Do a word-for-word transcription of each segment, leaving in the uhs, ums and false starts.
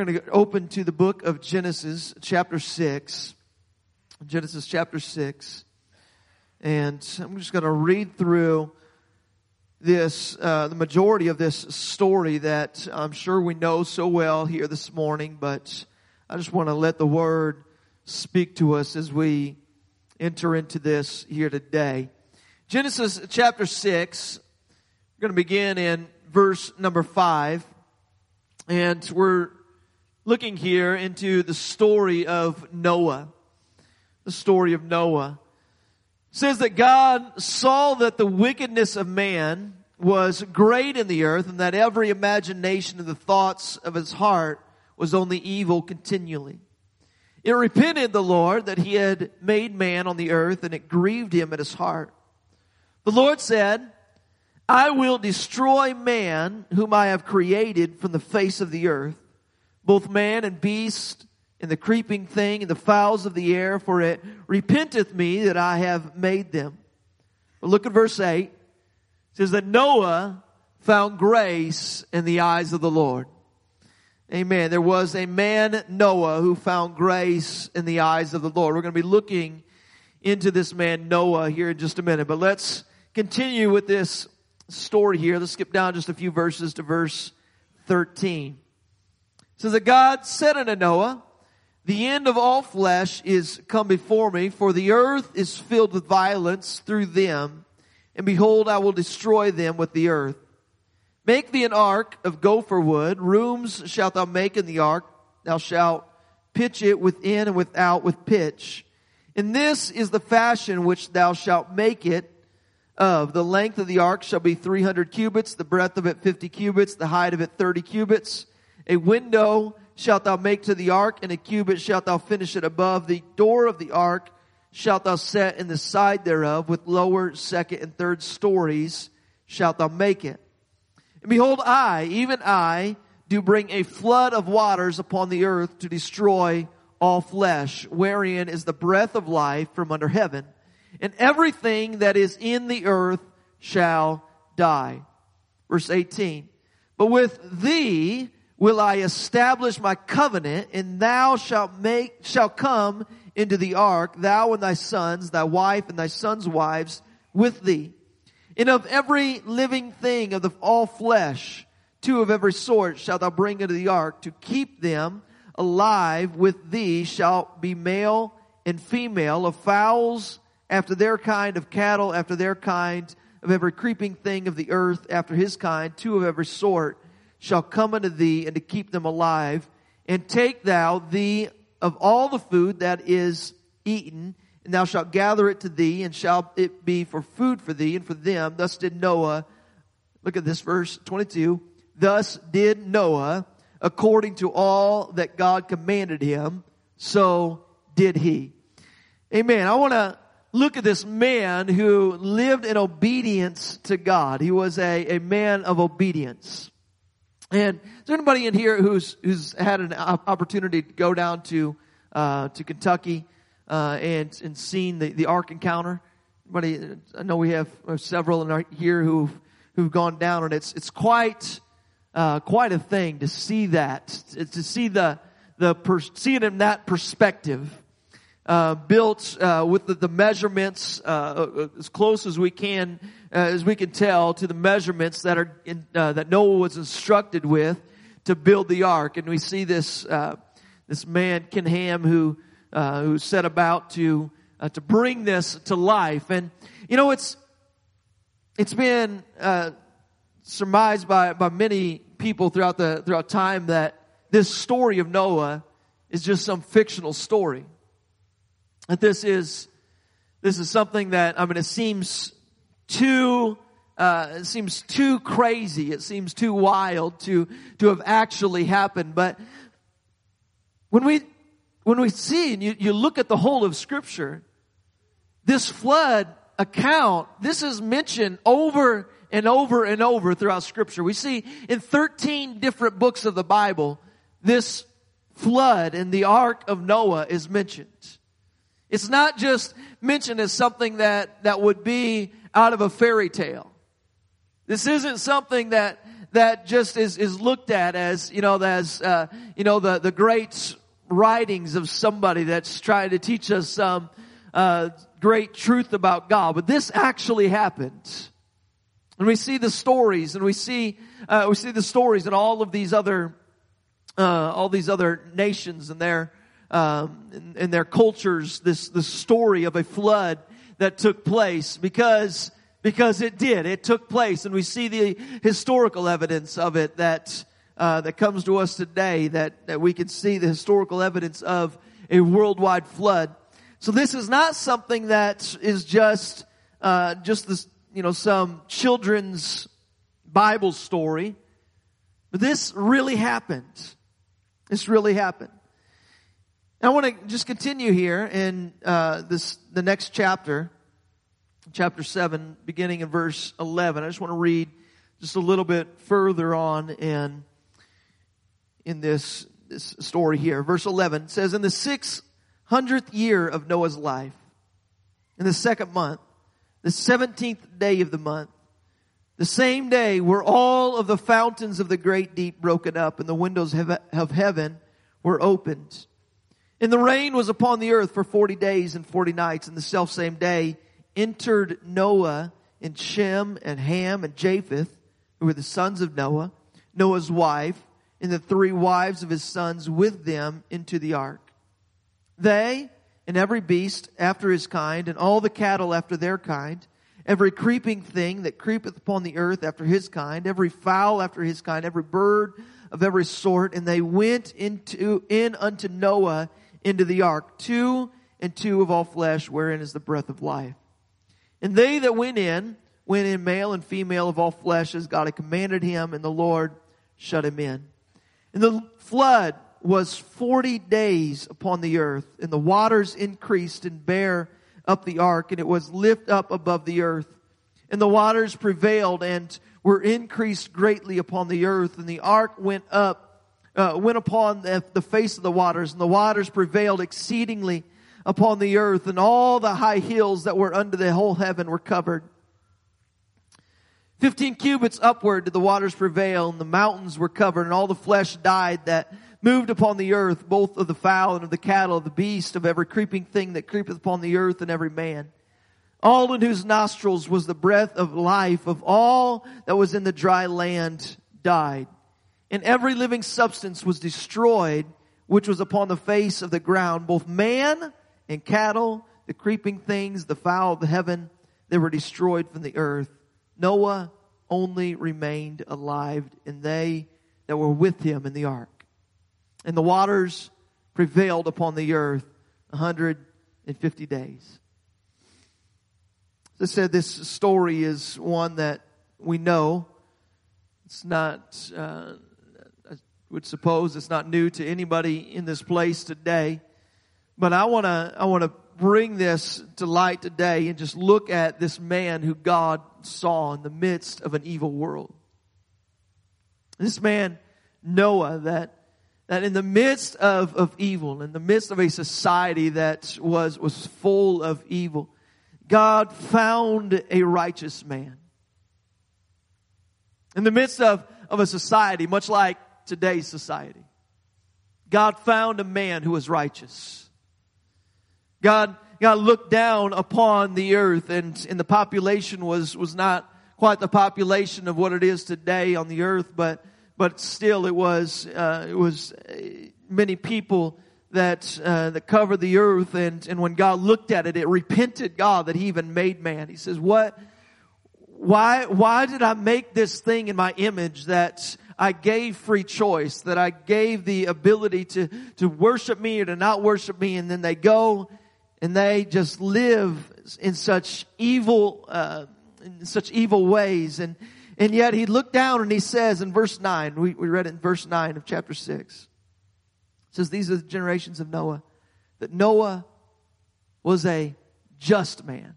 We're going to open to the book of Genesis, chapter six. Genesis chapter six. And I'm just going to read through this, uh, the majority of this story that I'm sure we know so well here this morning. But I just want to let the Word speak to us as we enter into this here today. Genesis chapter six. We're going to begin in verse number five. And we're looking here into the story of Noah. The story of Noah. It says that God saw that the wickedness of man was great in the earth, and that every imagination of the thoughts of his heart was only evil continually. It repented the Lord that he had made man on the earth, and it grieved him at his heart. The Lord said, I will destroy man whom I have created from the face of the earth, both man and beast, and the creeping thing, and the fowls of the air, for it repenteth me that I have made them. But look at verse eight. It says that Noah found grace in the eyes of the Lord. Amen. There was a man, Noah, who found grace in the eyes of the Lord. We're going to be looking into this man, Noah, here in just a minute. But let's continue with this story here. Let's skip down just a few verses to verse thirteen. It says that God said unto Noah, the end of all flesh is come before me, for the earth is filled with violence through them, and behold, I will destroy them with the earth. Make thee an ark of gopher wood, rooms shalt thou make in the ark, thou shalt pitch it within and without with pitch. And this is the fashion which thou shalt make it of. The length of the ark shall be three hundred cubits, the breadth of it fifty cubits, the height of it thirty cubits. A window shalt thou make to the ark, and a cubit shalt thou finish it above. The door of the ark shalt thou set in the side thereof, with lower, second, and third stories shalt thou make it. And behold, I, even I, do bring a flood of waters upon the earth to destroy all flesh, wherein is the breath of life from under heaven. And everything that is in the earth shall die. Verse eighteen. But with thee will I establish my covenant, and thou shalt make, shalt come into the ark, thou and thy sons, thy wife and thy sons' wives with thee. And of every living thing of the, all flesh, two of every sort shalt thou bring into the ark, to keep them alive with thee shalt be male and female, of fowls after their kind, of cattle after their kind, of every creeping thing of the earth after his kind, two of every sort shall come unto thee, and to keep them alive. And take thou thee of all the food that is eaten, and thou shalt gather it to thee, and shall it be for food for thee and for them. Thus did Noah, look at this verse twenty-two, thus did Noah, according to all that God commanded him, so did he. Amen. I want to look at this man who lived in obedience to God. He was a, a man of obedience. And is there anybody in here who's who's had an opportunity to go down to uh, to Kentucky uh, and and seen the, the Ark Encounter? Anybody? I know we have several in our, here who've who've gone down, and it's it's quite uh, quite a thing to see that, it's to see the the see it in that perspective, uh, built uh, with the, the measurements uh, as close as we can. Uh, as we can tell, to the measurements that are in, uh, that Noah was instructed with to build the ark, and we see this uh, this man Ken Ham who uh, who set about to uh, to bring this to life. And you know, it's it's been uh, surmised by by many people throughout the throughout time that this story of Noah is just some fictional story. That this is this is something that I mean, it seems. Too, uh, it seems too crazy. It seems too wild to to have actually happened. But when we when we see and you, you look at the whole of Scripture, this flood account, this is mentioned over and over and over throughout Scripture. We see in thirteen different books of the Bible, this flood and the Ark of Noah is mentioned. It's not just mentioned as something that that would be out of a fairy tale. This isn't something that that just is, is looked at as, you know, as, uh, you know, the, the great writings of somebody that's trying to teach us some um, uh, great truth about God. But this actually happened. And we see the stories, and we see, uh, we see the stories in all of these other, uh, all these other nations and their, um, in, in their cultures, this, this story of a flood that took place because, because it did. It took place, and we see the historical evidence of it that, uh, that comes to us today, that, that we can see the historical evidence of a worldwide flood. So this is not something that is just, uh, just this, you know, some children's Bible story. But this really happened. This really happened. And I want to just continue here in uh, this the next chapter, chapter seven, beginning in verse eleven. I just want to read just a little bit further on in, in this, this story here. Verse eleven says, "In the six hundredth year of Noah's life, in the second month, the seventeenth day of the month, the same day were all of the fountains of the great deep broken up, and the windows of heaven were opened. And the rain was upon the earth for forty days and forty nights. And the selfsame day entered Noah and Shem and Ham and Japheth, who were the sons of Noah, Noah's wife, and the three wives of his sons with them into the ark. They and every beast after his kind, and all the cattle after their kind, every creeping thing that creepeth upon the earth after his kind, every fowl after his kind, every bird of every sort. And they went into in unto Noah into the ark, two and two of all flesh, wherein is the breath of life. And they that went in, went in male and female of all flesh, as God had commanded him, and the Lord shut him in. And the flood was forty days upon the earth, and the waters increased and bare up the ark, and it was lift up above the earth. And the waters prevailed and were increased greatly upon the earth, and the ark went up, uh, went upon the, the face of the waters, and the waters prevailed exceedingly upon the earth, and all the high hills that were under the whole heaven were covered. Fifteen cubits upward did the waters prevail, and the mountains were covered, and all the flesh died that moved upon the earth, both of the fowl and of the cattle, of the beast, of every creeping thing that creepeth upon the earth, and every man. All in whose nostrils was the breath of life of all that was in the dry land died. And every living substance was destroyed, which was upon the face of the ground, both man and cattle, the creeping things, the fowl of the heaven, they were destroyed from the earth. Noah only remained alive, and they that were with him in the ark. And the waters prevailed upon the earth one hundred fifty days." As I said, this story is one that we know. It's not, uh, I would suppose it's not new to anybody in this place today. But I want to I want to bring this to light today and just look at this man who God saw in the midst of an evil world. This man, Noah, that That in the midst of, of evil, in the midst of a society that was, was full of evil, God found a righteous man. In the midst of, of a society, much like today's society, God found a man who was righteous. God, God looked down upon the earth, and, and the population was, was not quite the population of what it is today on the earth, but But still, it was uh, it was many people that uh, that covered the earth, and, and when God looked at it, it repented God that He even made man. He says, "What? Why? Why did I make this thing in my image that I gave free choice, that I gave the ability to to worship me or to not worship me?" And then they go and they just live in such evil uh, in such evil ways. And. And yet He looked down and He says in verse nine, we, we read it in verse nine of chapter six. It says, "These are the generations of Noah, that Noah was a just man."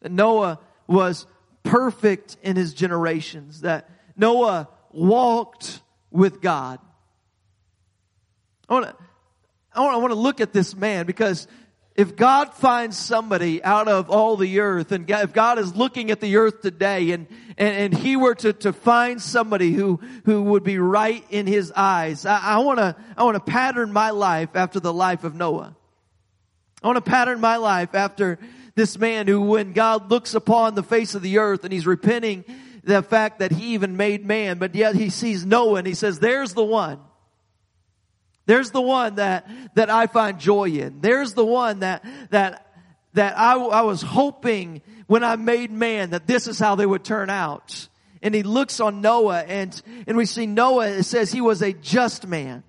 That Noah was perfect in his generations. That Noah walked with God. I want to I want to look at this man because If God finds somebody out of all the earth, and God, if God is looking at the earth today, and and, and He were to, to find somebody who who would be right in His eyes, I want to I want to pattern my life after the life of Noah. I want to pattern my life after this man who, when God looks upon the face of the earth, and He's repenting the fact that He even made man, but yet He sees Noah and He says, "There's the one." There's the one that, that I find joy in. There's the one that, that, that I, I was hoping when I made man that this is how they would turn out. And He looks on Noah, and, and we see Noah, it says he was a just man.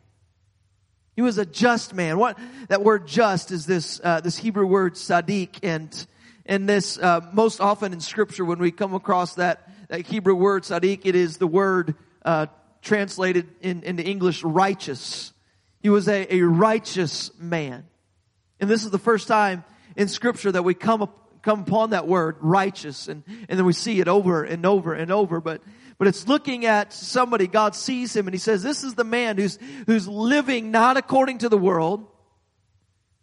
He was a just man. What, that word just is this, uh, this Hebrew word tzaddik, and, and this, uh, most often in scripture when we come across that, that Hebrew word tzaddik, it is the word, uh, translated in, into English, righteous. He was a, a righteous man. And this is the first time in Scripture that we come up, come upon that word, righteous. And, and then we see it over and over and over. But, but it's looking at somebody, God sees him, and He says, this is the man who's, who's living not according to the world,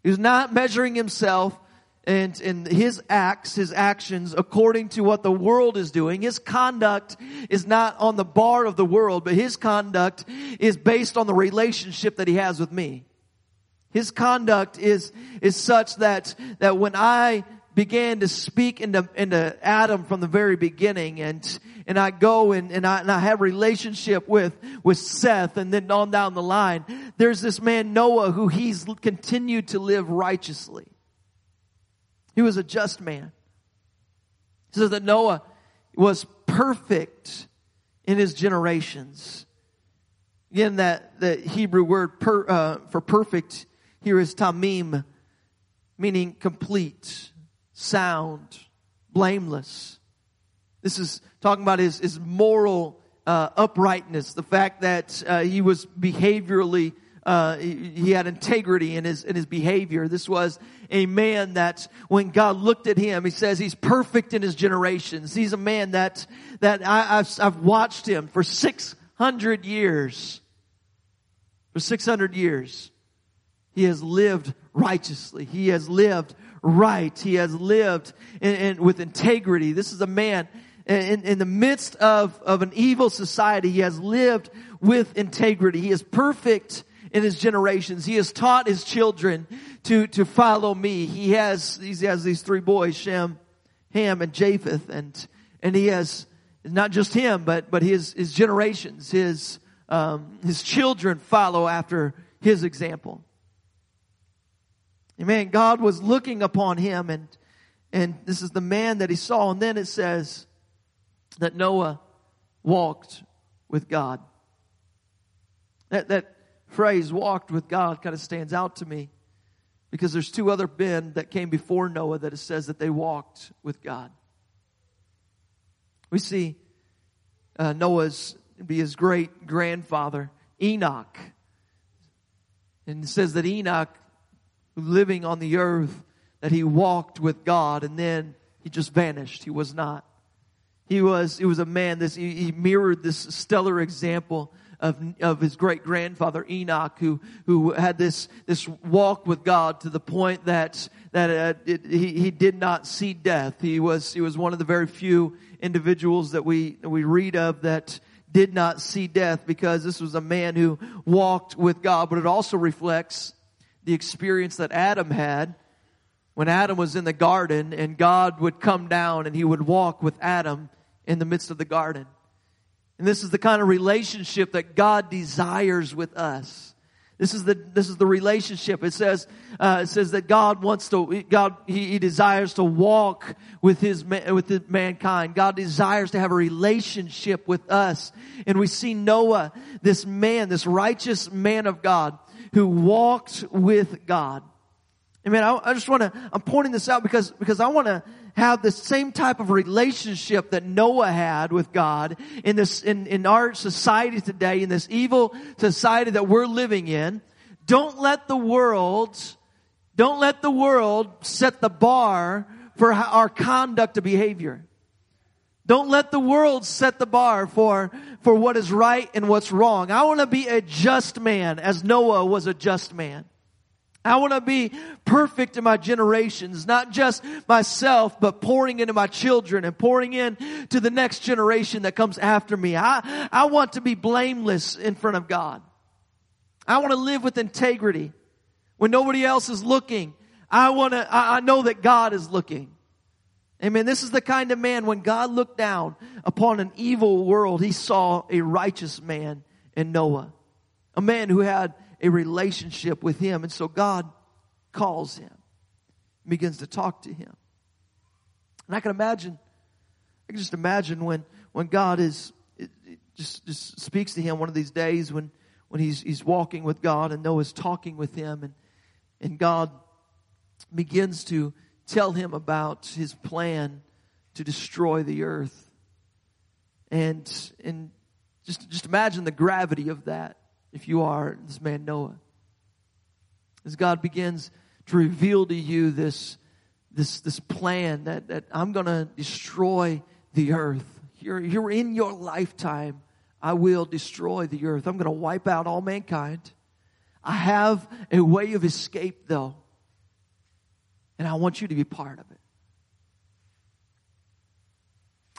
who's not measuring himself and, and his acts, his actions according to what the world is doing. His conduct is not on the bar of the world, but his conduct is based on the relationship that he has with me. His conduct is, is such that, that when I began to speak into, into Adam from the very beginning, and, and I go and, and I, and I have a relationship with, with Seth, and then on down the line, there's this man Noah who he's continued to live righteously. He was a just man. It says that Noah was perfect in his generations. Again, that the Hebrew word per, uh, for perfect here is tamim, meaning complete, sound, blameless. This is talking about his, his moral uh, uprightness, the fact that uh, he was behaviorally Uh, he, he had integrity in his, in his behavior. This was a man that when God looked at him, He says he's perfect in his generations. He's a man that, that I, I've, I've watched him for six hundred years. For six hundred years. He has lived righteously. He has lived right. He has lived in, in, with integrity. This is a man in, in the midst of, of an evil society. He has lived with integrity. He is perfect in his generations. He has taught his children to, to follow me. He has, he has these three boys, Shem, Ham, and Japheth. And, and he has, not just him, but, but his, his generations, his, um, his children follow after his example. Amen. God was looking upon him, and, and this is the man that He saw. And then it says that Noah walked with God. That, that, phrase walked with God kind of stands out to me, because there's two other men that came before Noah that it says that they walked with God. We see uh, Noah's be his great grandfather Enoch, and it says that Enoch, living on the earth, that he walked with God, and then he just vanished. He was not. He was. He was a man. This he, he mirrored this stellar example Of, of his great-grandfather Enoch, who who had this this walk with God to the point that that uh, it, he he did not see death. He was he was one of the very few individuals that we that we read of that did not see death, because this was a man who walked with God. But it also reflects the experience that Adam had when Adam was in the garden, and God would come down and He would walk with Adam in the midst of the garden. And this is the kind of relationship that God desires with us. This is the this is the relationship. It says uh, it says that God wants to God he, he desires to walk with his with his mankind. God desires to have a relationship with us. And we see Noah, this man, this righteous man of God, who walked with God. And man, I, I just want to I'm pointing this out because because I want to have the same type of relationship that Noah had with God in this, in, in our society today, in this evil society that we're living in. Don't let the world, don't let the world set the bar for our conduct and behavior. Don't let the world set the bar for, for what is right and what's wrong. I want to be a just man as Noah was a just man. I want to be perfect in my generations, not just myself, but pouring into my children and pouring in to the next generation that comes after me. I, I want to be blameless in front of God. I want to live with integrity. When nobody else is looking, I want to, I, I know that God is looking. Amen. This is the kind of man, when God looked down upon an evil world, he saw a righteous man in Noah, a man who had a relationship with him. And so God calls him, begins to talk to him. And I can imagine, I can just imagine when, when God is, it, it just, just speaks to him one of these days when, when he's, he's walking with God and Noah's talking with him, and, and God begins to tell him about his plan to destroy the earth. And, and just, just imagine the gravity of that. If you are this man Noah, as God begins to reveal to you this this this plan that, that I'm going to destroy the earth. You're, you're in your lifetime, I will destroy the earth. I'm going to wipe out all mankind. I have a way of escape though, and I want you to be part of it.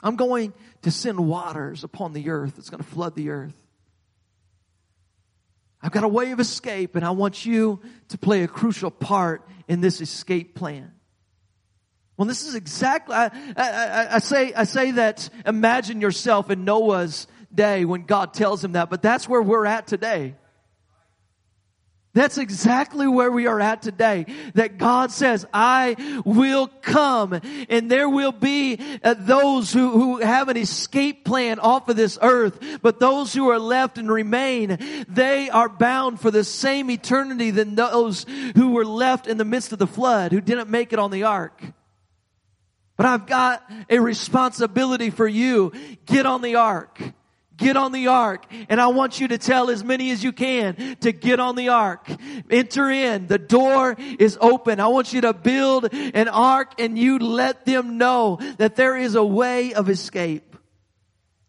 I'm going to send waters upon the earth. It's going to flood the earth. I've got a way of escape, and I want you to play a crucial part in this escape plan. Well, this is exactly, I, I, I say, I say that, imagine yourself in Noah's day when God tells him that, but that's where we're at today. That's exactly where we are at today. That God says, I will come, and there will be uh, those who, who have an escape plan off of this earth. But those who are left and remain, they are bound for the same eternity than those who were left in the midst of the flood, who didn't make it on the ark. But I've got a responsibility for you. Get on the ark. Get on the ark, and I want you to tell as many as you can to get on the ark. Enter in. The door is open. I want you to build an ark, and you let them know that there is a way of escape.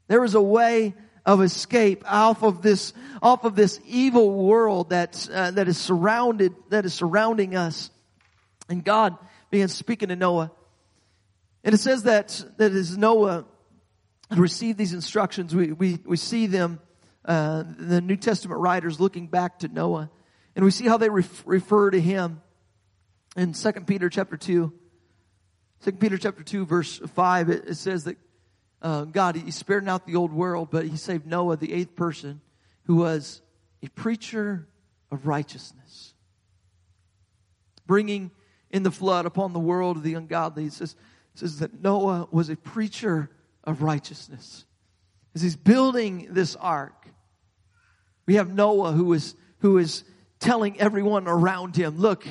There is a way of escape off of this, off of this evil world that, uh, that is surrounded, that is surrounding us. And God began speaking to Noah. And it says that, that is Noah and receive these instructions. We we we see them, uh, the New Testament writers looking back to Noah, and we see how they ref, refer to him in Second Peter chapter two. Second Peter chapter two verse five. It, it says that uh, God, he spared not the old world, but he saved Noah, the eighth person, who was a preacher of righteousness, bringing in the flood upon the world of the ungodly. It says it says that Noah was a preacher of righteousness. As he's building this ark, we have Noah who is who is telling everyone around him, look,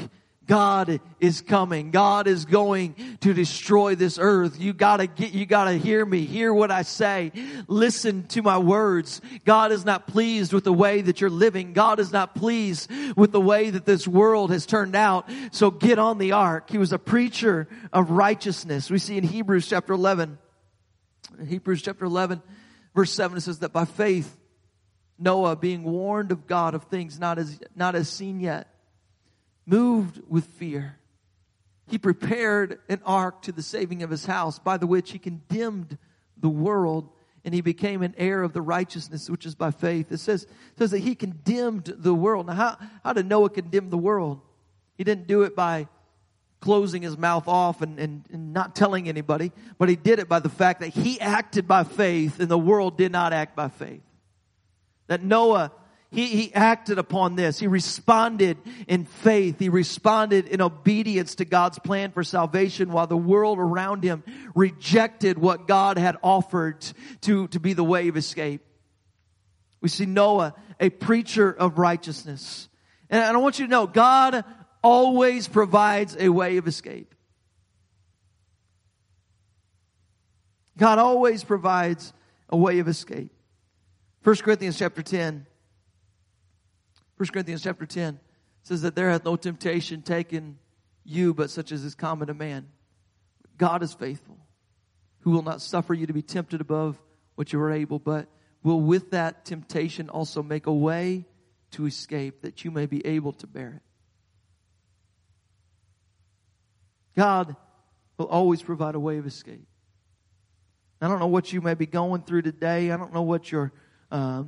God is coming. God is going to destroy this earth. You gotta get, you gotta hear me. Hear what I say. Listen to my words. God is not pleased with the way that you're living. God is not pleased with the way that this world has turned out. So get on the ark. He was a preacher of righteousness. We see in Hebrews chapter eleven. In Hebrews chapter eleven, verse seven, it says that by faith, Noah, being warned of God of things not as not as seen yet, moved with fear, he prepared an ark to the saving of his house, by the which he condemned the world, and he became an heir of the righteousness which is by faith. It says, it says that he condemned the world. Now, how, how did Noah condemn the world? He didn't do it by closing his mouth off and, and, and not telling anybody, but he did it by the fact that he acted by faith and the world did not act by faith. That Noah, he, he acted upon this. He responded in faith. He responded in obedience to God's plan for salvation, while the world around him rejected what God had offered to, to be the way of escape. We see Noah, a preacher of righteousness. And I want you to know, God always provides a way of escape. God always provides a way of escape. First Corinthians chapter ten. First Corinthians chapter ten says that there hath no temptation taken you but such as is common to man. God is faithful, who will not suffer you to be tempted above what you are able, but will with that temptation also make a way to escape, that you may be able to bear it. God will always provide a way of escape. I don't know what you may be going through today. I don't know what your uh,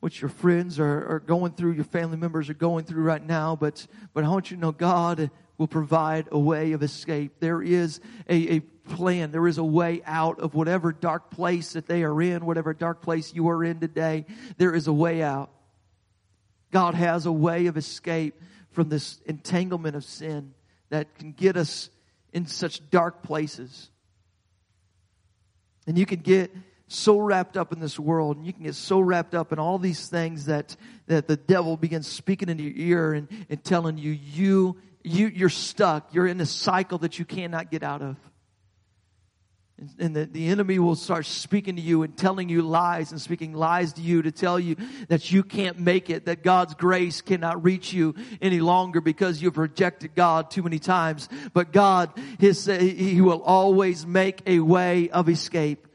what your friends are, are going through, your family members are going through right now. But but I want you to know God will provide a way of escape. There is a, a plan. There is a way out of whatever dark place that they are in, whatever dark place you are in today. There is a way out. God has a way of escape from this entanglement of sin that can get us in such dark places. And you can get so wrapped up in this world, and you can get so wrapped up in all these things that, that the devil begins speaking into your ear and, and telling you, you, you, you're stuck. You're in a cycle that you cannot get out of. And, and the, the enemy will start speaking to you and telling you lies and speaking lies to you to tell you that you can't make it, that God's grace cannot reach you any longer because you've rejected God too many times. But God, his, He will always make a way of escape.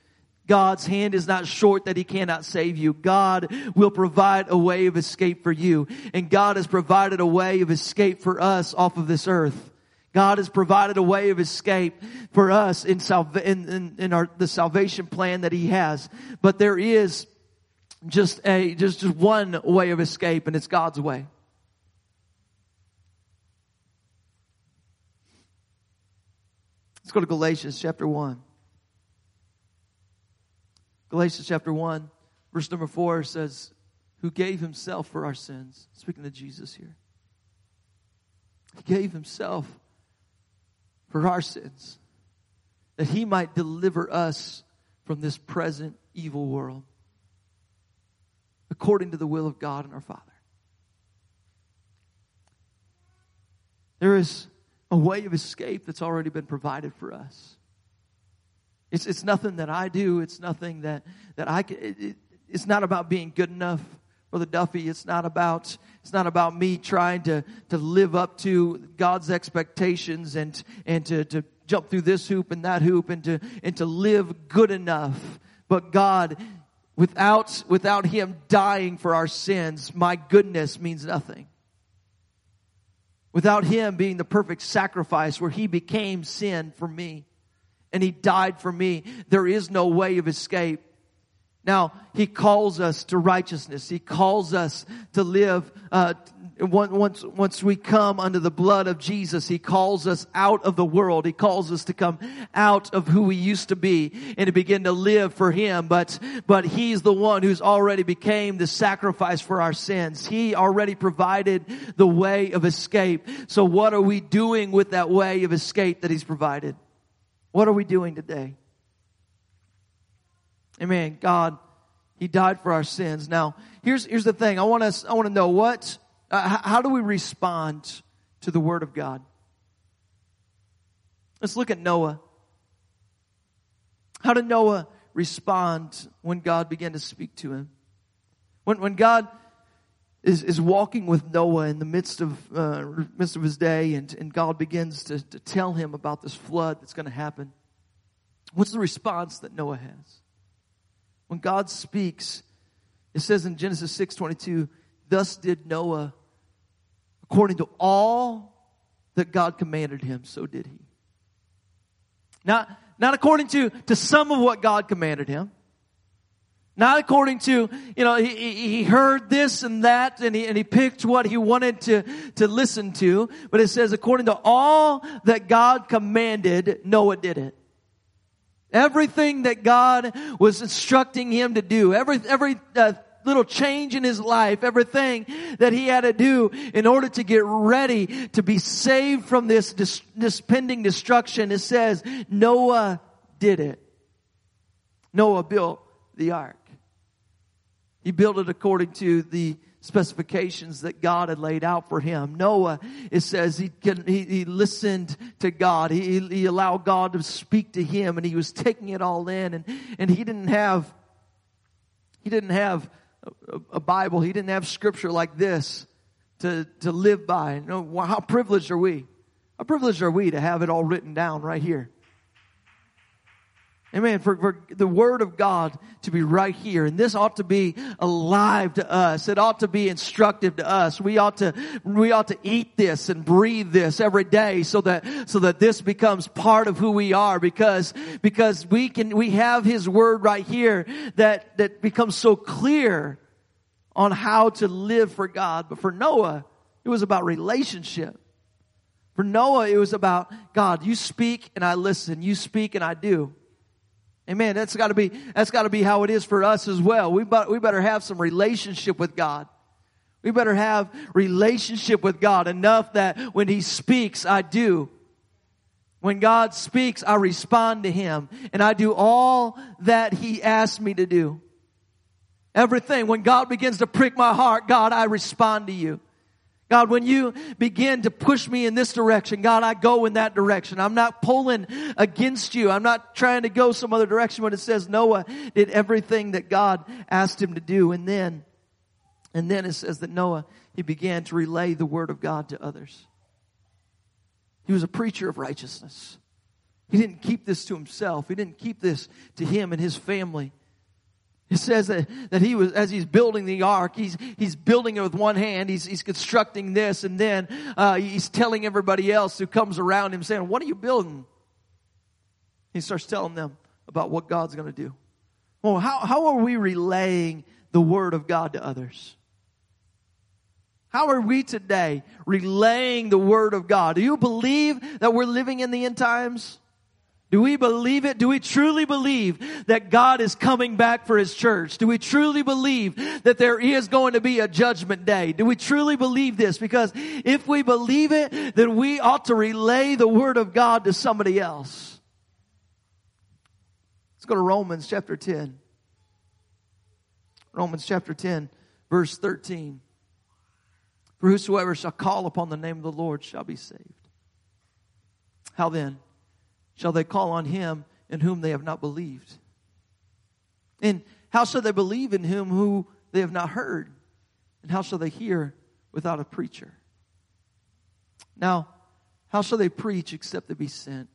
God's hand is not short that He cannot save you. God will provide a way of escape for you. And God has provided a way of escape for us off of this earth. God has provided a way of escape for us in, salva- in, in, in our, the salvation plan that He has. But there is just a just, just one way of escape, and it's God's way. Let's go to Galatians chapter one. Galatians chapter one, verse number four says, who gave Himself for our sins. Speaking to Jesus here. He gave Himself for our sins, that He might deliver us from this present evil world, according to the will of God and our Father. There is a way of escape that's already been provided for us. It's it's nothing that I do. It's nothing that, that I can. It, it, it's not about being good enough, Brother Duffy. It's not about it's not about me trying to, to live up to God's expectations and and to, to jump through this hoop and that hoop and to and to live good enough. But God, without without Him dying for our sins, my goodness means nothing. Without Him being the perfect sacrifice where He became sin for me, and He died for me, there is no way of escape. Now, He calls us to righteousness. He calls us to live. Uh, once, once we come under the blood of Jesus, He calls us out of the world. He calls us to come out of who we used to be and to begin to live for Him. But, but He's the one who's already became the sacrifice for our sins. He already provided the way of escape. So what are we doing with that way of escape that He's provided? What are we doing today? Amen. God, He died for our sins. Now, here's here's the thing. I want us. I want to know what. Uh, how do we respond to the Word of God? Let's look at Noah. How did Noah respond when God began to speak to him? When when God is is walking with Noah in the midst of uh, midst of his day, and and God begins to to tell him about this flood that's going to happen. What's the response that Noah has? When God speaks, it says in Genesis six twenty-two, thus did Noah, according to all that God commanded him, so did he. Not, not according to, to some of what God commanded him. Not according to, you know, he, he heard this and that, and he, and he picked what he wanted to, to listen to. But it says, according to all that God commanded, Noah did it. Everything that God was instructing him to do, every every uh, little change in his life, everything that he had to do in order to get ready to be saved from this, dis- this pending destruction, it says Noah did it. Noah built the ark. He built it according to the specifications that God had laid out for him. Noah, it says he he, he listened to God. He, he allowed God to speak to him, and he was taking it all in. And, and he didn't have he didn't have a, a Bible. He didn't have scripture like this to to live by. You know, how privileged are we? How privileged are we to have it all written down right here? Amen. For, for the Word of God to be right here. And this ought to be alive to us. It ought to be instructive to us. We ought to, we ought to eat this and breathe this every day so that, so that this becomes part of who we are, because, because we can, we have His Word right here that, that becomes so clear on how to live for God. But for Noah, it was about relationship. For Noah, it was about God. You speak and I listen. You speak and I do. Amen. That's got to be that's got to be how it is for us as well. We but we better have some relationship with God. We better have relationship with God enough that when He speaks, I do. When God speaks, I respond to Him and I do all that He asks me to do. Everything. When God begins to prick my heart, God, I respond to You. God, when You begin to push me in this direction, God, I go in that direction. I'm not pulling against You. I'm not trying to go some other direction. When it says Noah did everything that God asked him to do. And then, and then it says that Noah, he began to relay the Word of God to others. He was a preacher of righteousness. He didn't keep this to himself. He didn't keep this to him and his family. It says that, that he was, as he's building the ark, he's, he's building it with one hand, he's, he's constructing this, and then, uh, he's telling everybody else who comes around him saying, what are you building? He starts telling them about what God's gonna do. Well, how, how are we relaying the Word of God to others? How are we today relaying the Word of God? Do you believe that we're living in the end times? Do we believe it? Do we truly believe that God is coming back for His church? Do we truly believe that there is going to be a judgment day? Do we truly believe this? Because if we believe it, then we ought to relay the Word of God to somebody else. Let's go to Romans chapter ten. Romans chapter ten, verse thirteen. For whosoever shall call upon the name of the Lord shall be saved. How then shall they call on Him in whom they have not believed? And how shall they believe in Him who they have not heard? And how shall they hear without a preacher? Now, how shall they preach except they be sent?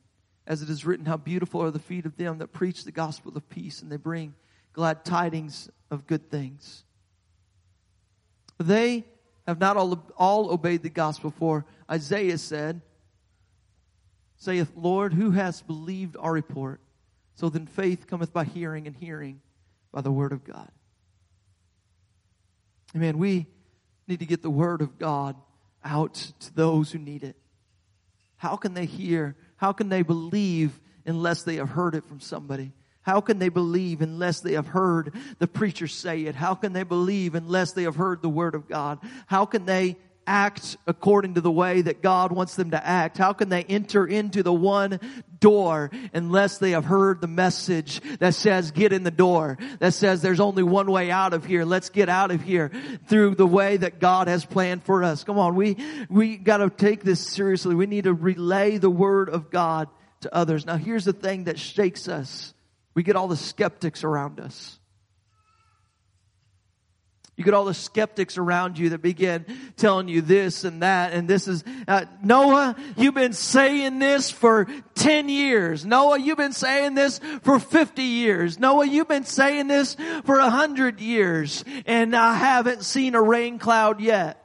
As it is written, how beautiful are the feet of them that preach the gospel of peace, and they bring glad tidings of good things. They have not all, all obeyed the gospel, for Isaiah said, saith, Lord, who has believed our report? So then faith cometh by hearing, and hearing by the Word of God. Amen. We need to get the Word of God out to those who need it. How can they hear? How can they believe unless they have heard it from somebody? How can they believe unless they have heard the preacher say it? How can they believe unless they have heard the Word of God? How can they act according to the way that God wants them to act? How can they enter into the one door unless they have heard the message that says, get in the door, that says there's only one way out of here. Let's get out of here through the way that God has planned for us. Come on, we we got to take this seriously. We need to relay the Word of God to others. Now, here's the thing that shakes us. We get all the skeptics around us. You get all the skeptics around you that begin telling you this and that. And this is, uh, Noah, you've been saying this for ten years. Noah, you've been saying this for fifty years. Noah, you've been saying this for one hundred years. And I haven't seen a rain cloud yet.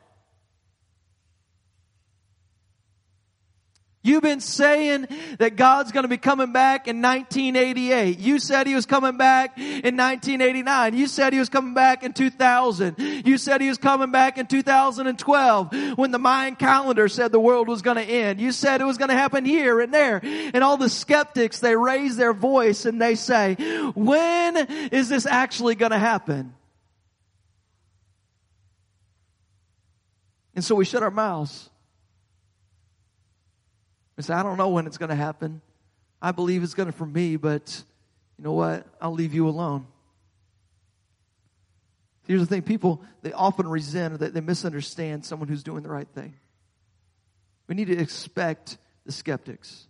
You've been saying that God's going to be coming back in nineteen eighty-eight. You said He was coming back in nineteen eighty-nine. You said He was coming back in two thousand. You said He was coming back in two thousand twelve when the Mayan calendar said the world was going to end. You said it was going to happen here and there. And all the skeptics, they raise their voice and they say, when is this actually going to happen? And so we shut our mouths. I say, I don't know when it's going to happen. I believe it's going to for me, but you know what? I'll leave you alone. Here's the thing. People, they often resent or they, they misunderstand someone who's doing the right thing. We need to expect the skeptics.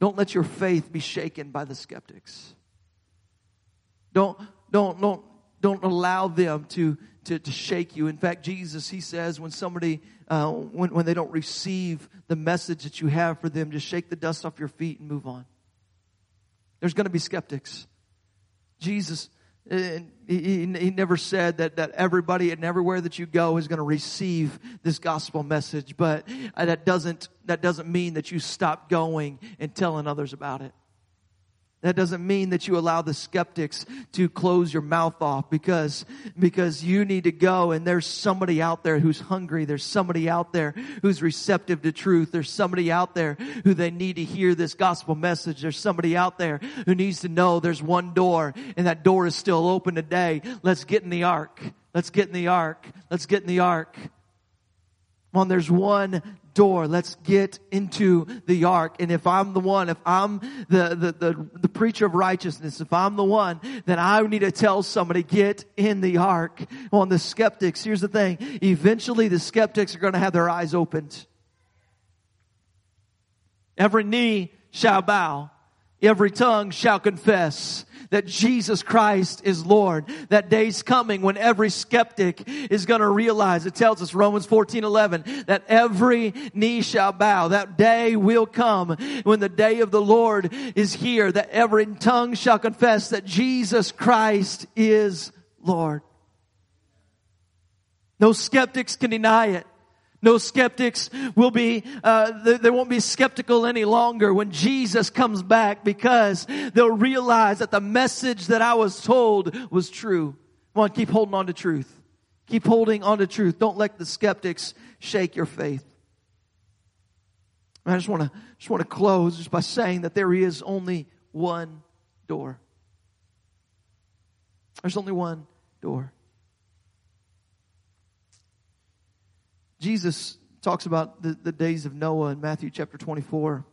Don't let your faith be shaken by the skeptics. Don't, don't, don't, don't allow them to, to, to shake you. In fact, Jesus, He says, when somebody Uh, when, when they don't receive the message that you have for them, just shake the dust off your feet and move on. There's going to be skeptics. Jesus, he, he, he never said that, that everybody and everywhere that you go is going to receive this gospel message. But that doesn't, that doesn't mean that you stop going and telling others about it. That doesn't mean that you allow the skeptics to close your mouth off, because, because you need to go, and there's somebody out there who's hungry. There's somebody out there who's receptive to truth. There's somebody out there who they need to hear this gospel message. There's somebody out there who needs to know there's one door, and that door is still open today. Let's get in the ark. Let's get in the ark. Let's get in the ark. Come on, there's one door. Let's get into the ark. And if I'm the one, if I'm the, the, the, the preacher of righteousness, if I'm the one, then I need to tell somebody, get in the ark. On the skeptics, here's the thing. Eventually the skeptics are going to have their eyes opened. Every knee shall bow. Every tongue shall confess that Jesus Christ is Lord. That day's coming when every skeptic is going to realize, it tells us, Romans fourteen eleven, that every knee shall bow. That day will come when the day of the Lord is here, that every tongue shall confess that Jesus Christ is Lord. No skeptics can deny it. No skeptics will be, uh, they, they won't be skeptical any longer when Jesus comes back, because they'll realize that the message that I was told was true. Come on, keep holding on to truth. Keep holding on to truth. Don't let the skeptics shake your faith. I just want to just want to close just by saying that there is only one door. There's only one door. Jesus talks about the, the days of Noah in Matthew chapter twenty-four.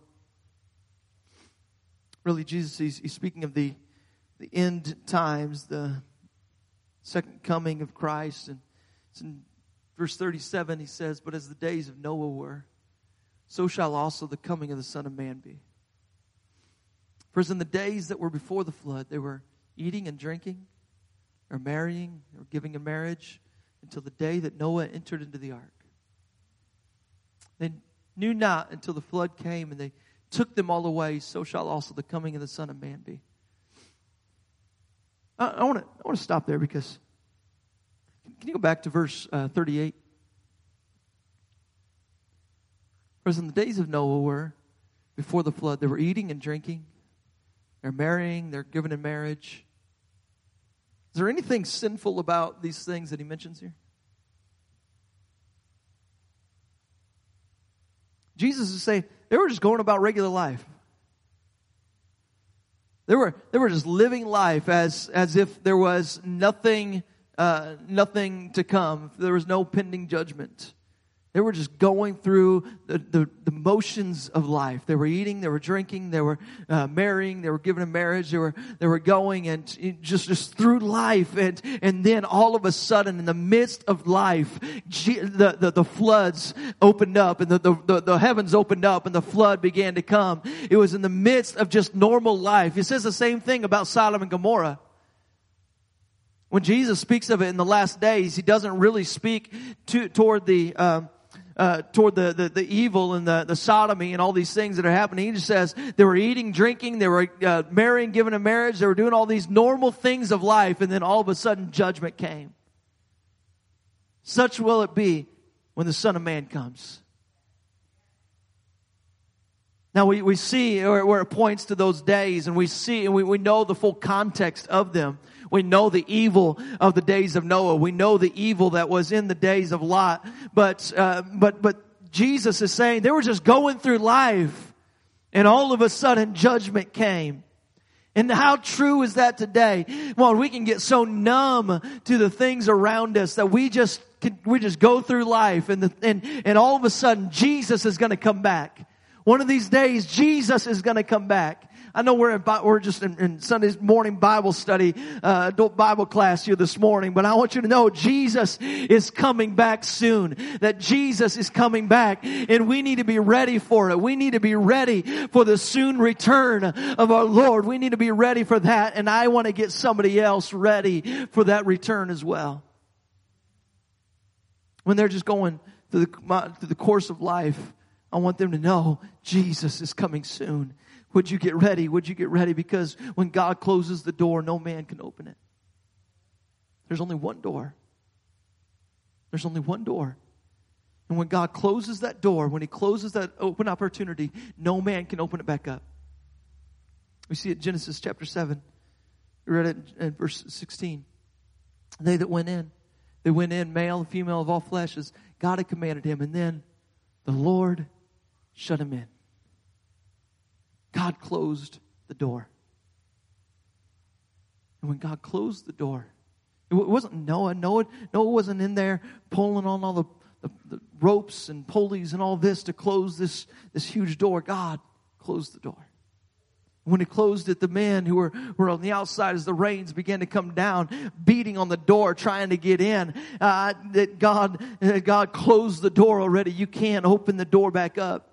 Really, Jesus, he's, he's speaking of the, the end times, the second coming of Christ. And it's in verse thirty-seven, he says, "But as the days of Noah were, so shall also the coming of the Son of Man be. For as in the days that were before the flood, they were eating and drinking, or marrying, or giving in marriage, until the day that Noah entered into the ark. They knew not until the flood came and they took them all away. So shall also the coming of the Son of Man be." I, I want to I want to stop there, because can you go back to verse uh, thirty-eight? "For as in the days of Noah were before the flood, they were eating and drinking, they're marrying, they're given in marriage." Is there anything sinful about these things that he mentions here? Jesus is saying they were just going about regular life. They were they were just living life as as if there was nothing uh, nothing to come. There was no pending judgment. They were just going through the, the, the motions of life. They were eating, they were drinking, they were uh, marrying, they were given in marriage, they were they were going and just, just through life. And and then all of a sudden, in the midst of life, G, the, the, the floods opened up, and the, the, the, the heavens opened up, and the flood began to come. It was in the midst of just normal life. It says the same thing about Sodom and Gomorrah. When Jesus speaks of it in the last days, he doesn't really speak to, toward the... Um, Uh, toward the, the, the evil and the, the sodomy and all these things that are happening. He just says they were eating, drinking, they were uh, marrying, giving in marriage, they were doing all these normal things of life, and then all of a sudden judgment came. Such will it be when the Son of Man comes. Now we, we see where it points to those days, and we see and we, we know the full context of them. We know the evil of the days of Noah. We know the evil that was in the days of Lot. But, uh, but, but Jesus is saying they were just going through life, and all of a sudden judgment came. And how true is that today? Well, we can get so numb to the things around us that we just, we just go through life, and the, and, and all of a sudden Jesus is going to come back. One of these days, Jesus is going to come back. I know we're in, we're just in, in Sunday morning Bible study, uh, adult Bible class here this morning, but I want you to know Jesus is coming back soon. That Jesus is coming back, and we need to be ready for it. We need to be ready for the soon return of our Lord. We need to be ready for that, and I want to get somebody else ready for that return as well. When they're just going through the, through the course of life, I want them to know Jesus is coming soon. Would you get ready? Would you get ready? Because when God closes the door, no man can open it. There's only one door. There's only one door. And when God closes that door, when he closes that open opportunity, no man can open it back up. We see it in Genesis chapter seven. We read it in verse sixteen. They that went in, they went in, male and female of all flesh, as God had commanded him. And then the Lord shut him in. God closed the door. And when God closed the door, it wasn't Noah. Noah, Noah wasn't in there pulling on all the The, the ropes and pulleys and all this to close this, this huge door. God closed the door. When he closed it, the men who were, were on the outside, as the rains began to come down, beating on the door, trying to get in, uh, that God, uh, God closed the door already. You can't open the door back up.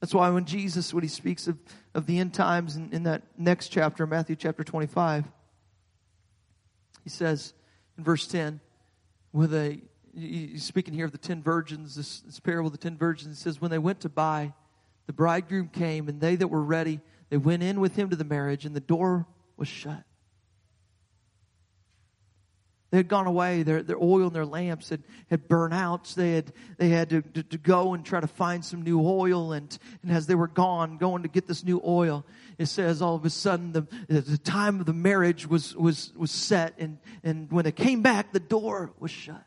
That's why when Jesus, when he speaks of, of the end times in, in that next chapter, Matthew chapter twenty-five, he says in verse ten, with a He's speaking here of the ten virgins, this, this parable of the ten virgins. It says, when they went to buy, the bridegroom came, and they that were ready, they went in with him to the marriage, and the door was shut. They had gone away. Their, their oil and their lamps had, had burned out. They had, they had to, to, to go and try to find some new oil. And, and as they were gone, going to get this new oil, it says all of a sudden the, the time of the marriage was, was, was set. And, and when they came back, the door was shut.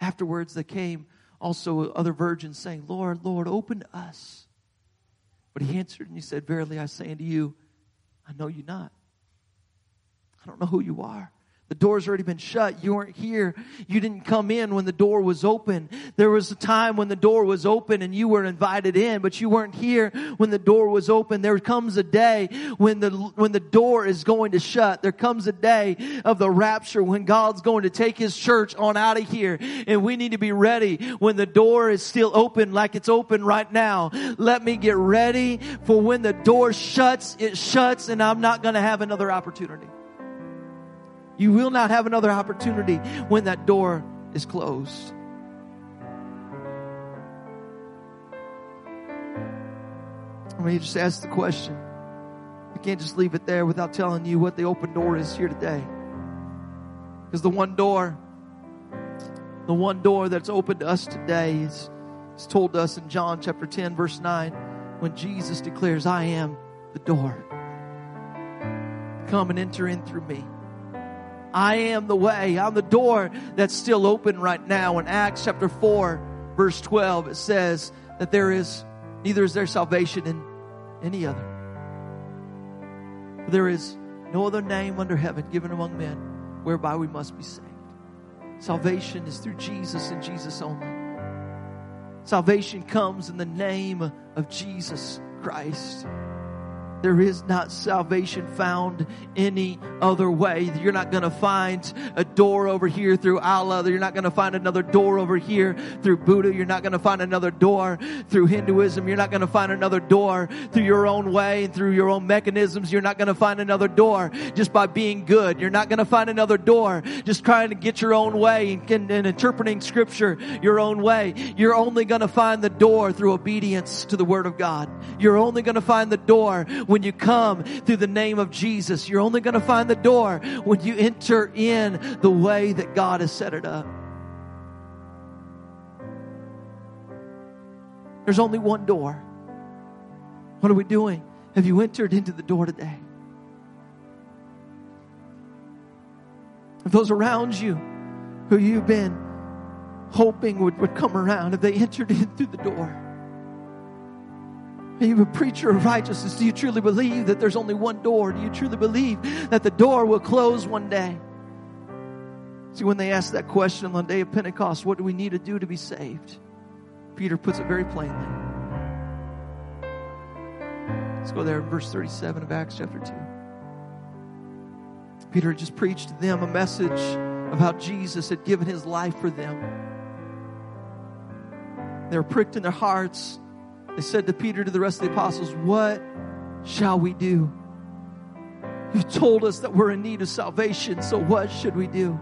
Afterwards, there came also other virgins saying, Lord, Lord, open to us. But he answered and he said, verily I say unto you, I know you not. I don't know who you are. The door's already been shut. You weren't here. You didn't come in when the door was open. There was a time when the door was open and you were invited in, but you weren't here when the door was open. There comes a day when the when the door is going to shut. There comes a day of the rapture when God's going to take his church on out of here. And we need to be ready when the door is still open like it's open right now. Let me get ready for when the door shuts, it shuts, and I'm not going to have another opportunity. You will not have another opportunity when that door is closed. I mean, you just ask the question. You can't just leave it there without telling you what the open door is here today. Because the one door, the one door that's open to us today is, is told to us in John chapter ten, verse nine, when Jesus declares, I am the door. Come and enter in through me. I am the way. I'm the door that's still open right now. In Acts chapter four, verse twelve, it says that there is, neither is there salvation in any other. There is no other name under heaven given among men whereby we must be saved. Salvation is through Jesus and Jesus only. Salvation comes in the name of Jesus Christ. There is not salvation found any other way. You're not going to find a door over here through Allah. You're not going to find another door over here through Buddha. You're not going to find another door through Hinduism. You're not going to find another door through your own way and through your own mechanisms. You're not going to find another door just by being good. You're not going to find another door just trying to get your own way and, and, and interpreting scripture your own way. You're only going to find the door through obedience to the word of God. You're only going to find the door when you come through the name of Jesus. You're only going to find the door when you enter in the way that God has set it up. There's only one door. What are we doing? Have you entered into the door today? If those around you who you've been hoping would, would come around, have they entered in through the door? Are you a preacher of righteousness? Do you truly believe that there's only one door? Do you truly believe that the door will close one day? See, when they asked that question on the day of Pentecost, what do we need to do to be saved? Peter puts it very plainly. Let's go there in verse thirty-seven of Acts chapter two. Peter just preached to them a message of how Jesus had given his life for them. They were pricked in their hearts. They said to Peter, to the rest of the apostles, what shall we do? You told us that we're in need of salvation, so what should we do?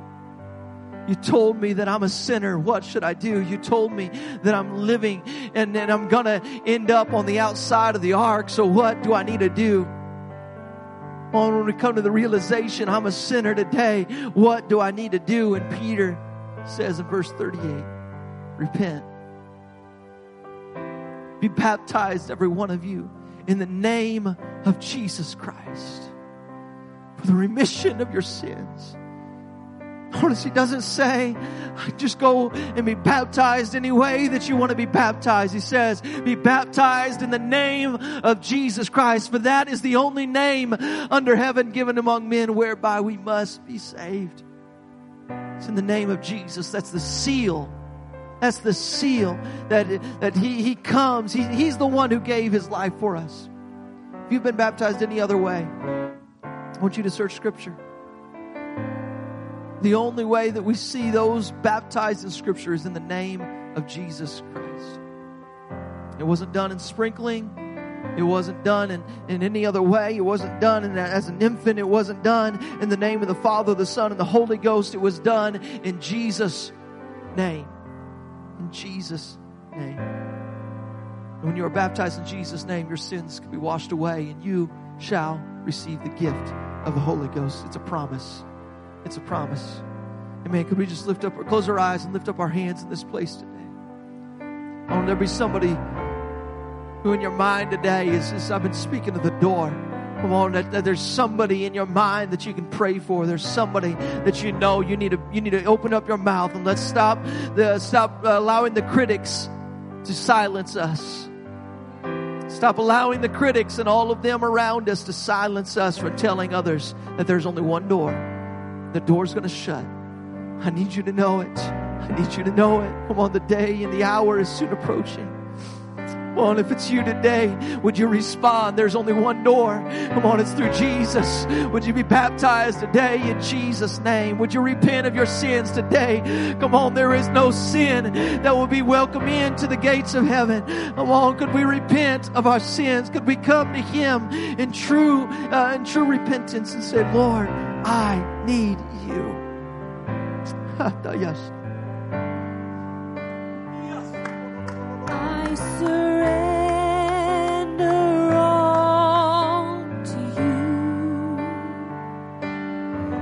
You told me that I'm a sinner. What should I do? You told me that I'm living and, and I'm going to end up on the outside of the ark. So what do I need to do? Oh, when we come to the realization I'm a sinner today, what do I need to do? And Peter says in verse thirty-eight, repent. Be baptized, every one of you, in the name of Jesus Christ for the remission of your sins. Notice he doesn't say, just go and be baptized any way that you want to be baptized. He says, be baptized in the name of Jesus Christ, for that is the only name under heaven given among men whereby we must be saved. It's in the name of Jesus. That's the seal. That's the seal that, that he, he comes. He, he's the one who gave his life for us. If you've been baptized any other way, I want you to search Scripture. The only way that we see those baptized in Scripture is in the name of Jesus Christ. It wasn't done in sprinkling. It wasn't done in, in any other way. It wasn't done in, as an infant. It wasn't done in the name of the Father, the Son, and the Holy Ghost. It was done in Jesus' name. In Jesus' name. And when you are baptized in Jesus' name, your sins can be washed away, and you shall receive the gift of the Holy Ghost. It's a promise. It's a promise. Amen. Could we just lift up, or close our eyes and lift up our hands in this place today? I want there to be somebody who in your mind today is, is I've been speaking to the door. Come on, that, that there's somebody in your mind that you can pray for. There's somebody that you know you need to you need to open up your mouth, and let's stop the stop allowing the critics to silence us. Stop allowing the critics and all of them around us to silence us from telling others that there's only one door. The door's going to shut. I need you to know it. I need you to know it. Come on, the day and the hour is soon approaching. Come on, if it's you today, would you respond? There's only one door. Come on, it's through Jesus. Would you be baptized today in Jesus' name? Would you repent of your sins today? Come on, there is no sin that will be welcomed into the gates of heaven. Come on, could we repent of our sins? Could we come to Him in true, uh, in true repentance and say, Lord, I need you. Yes. I serve.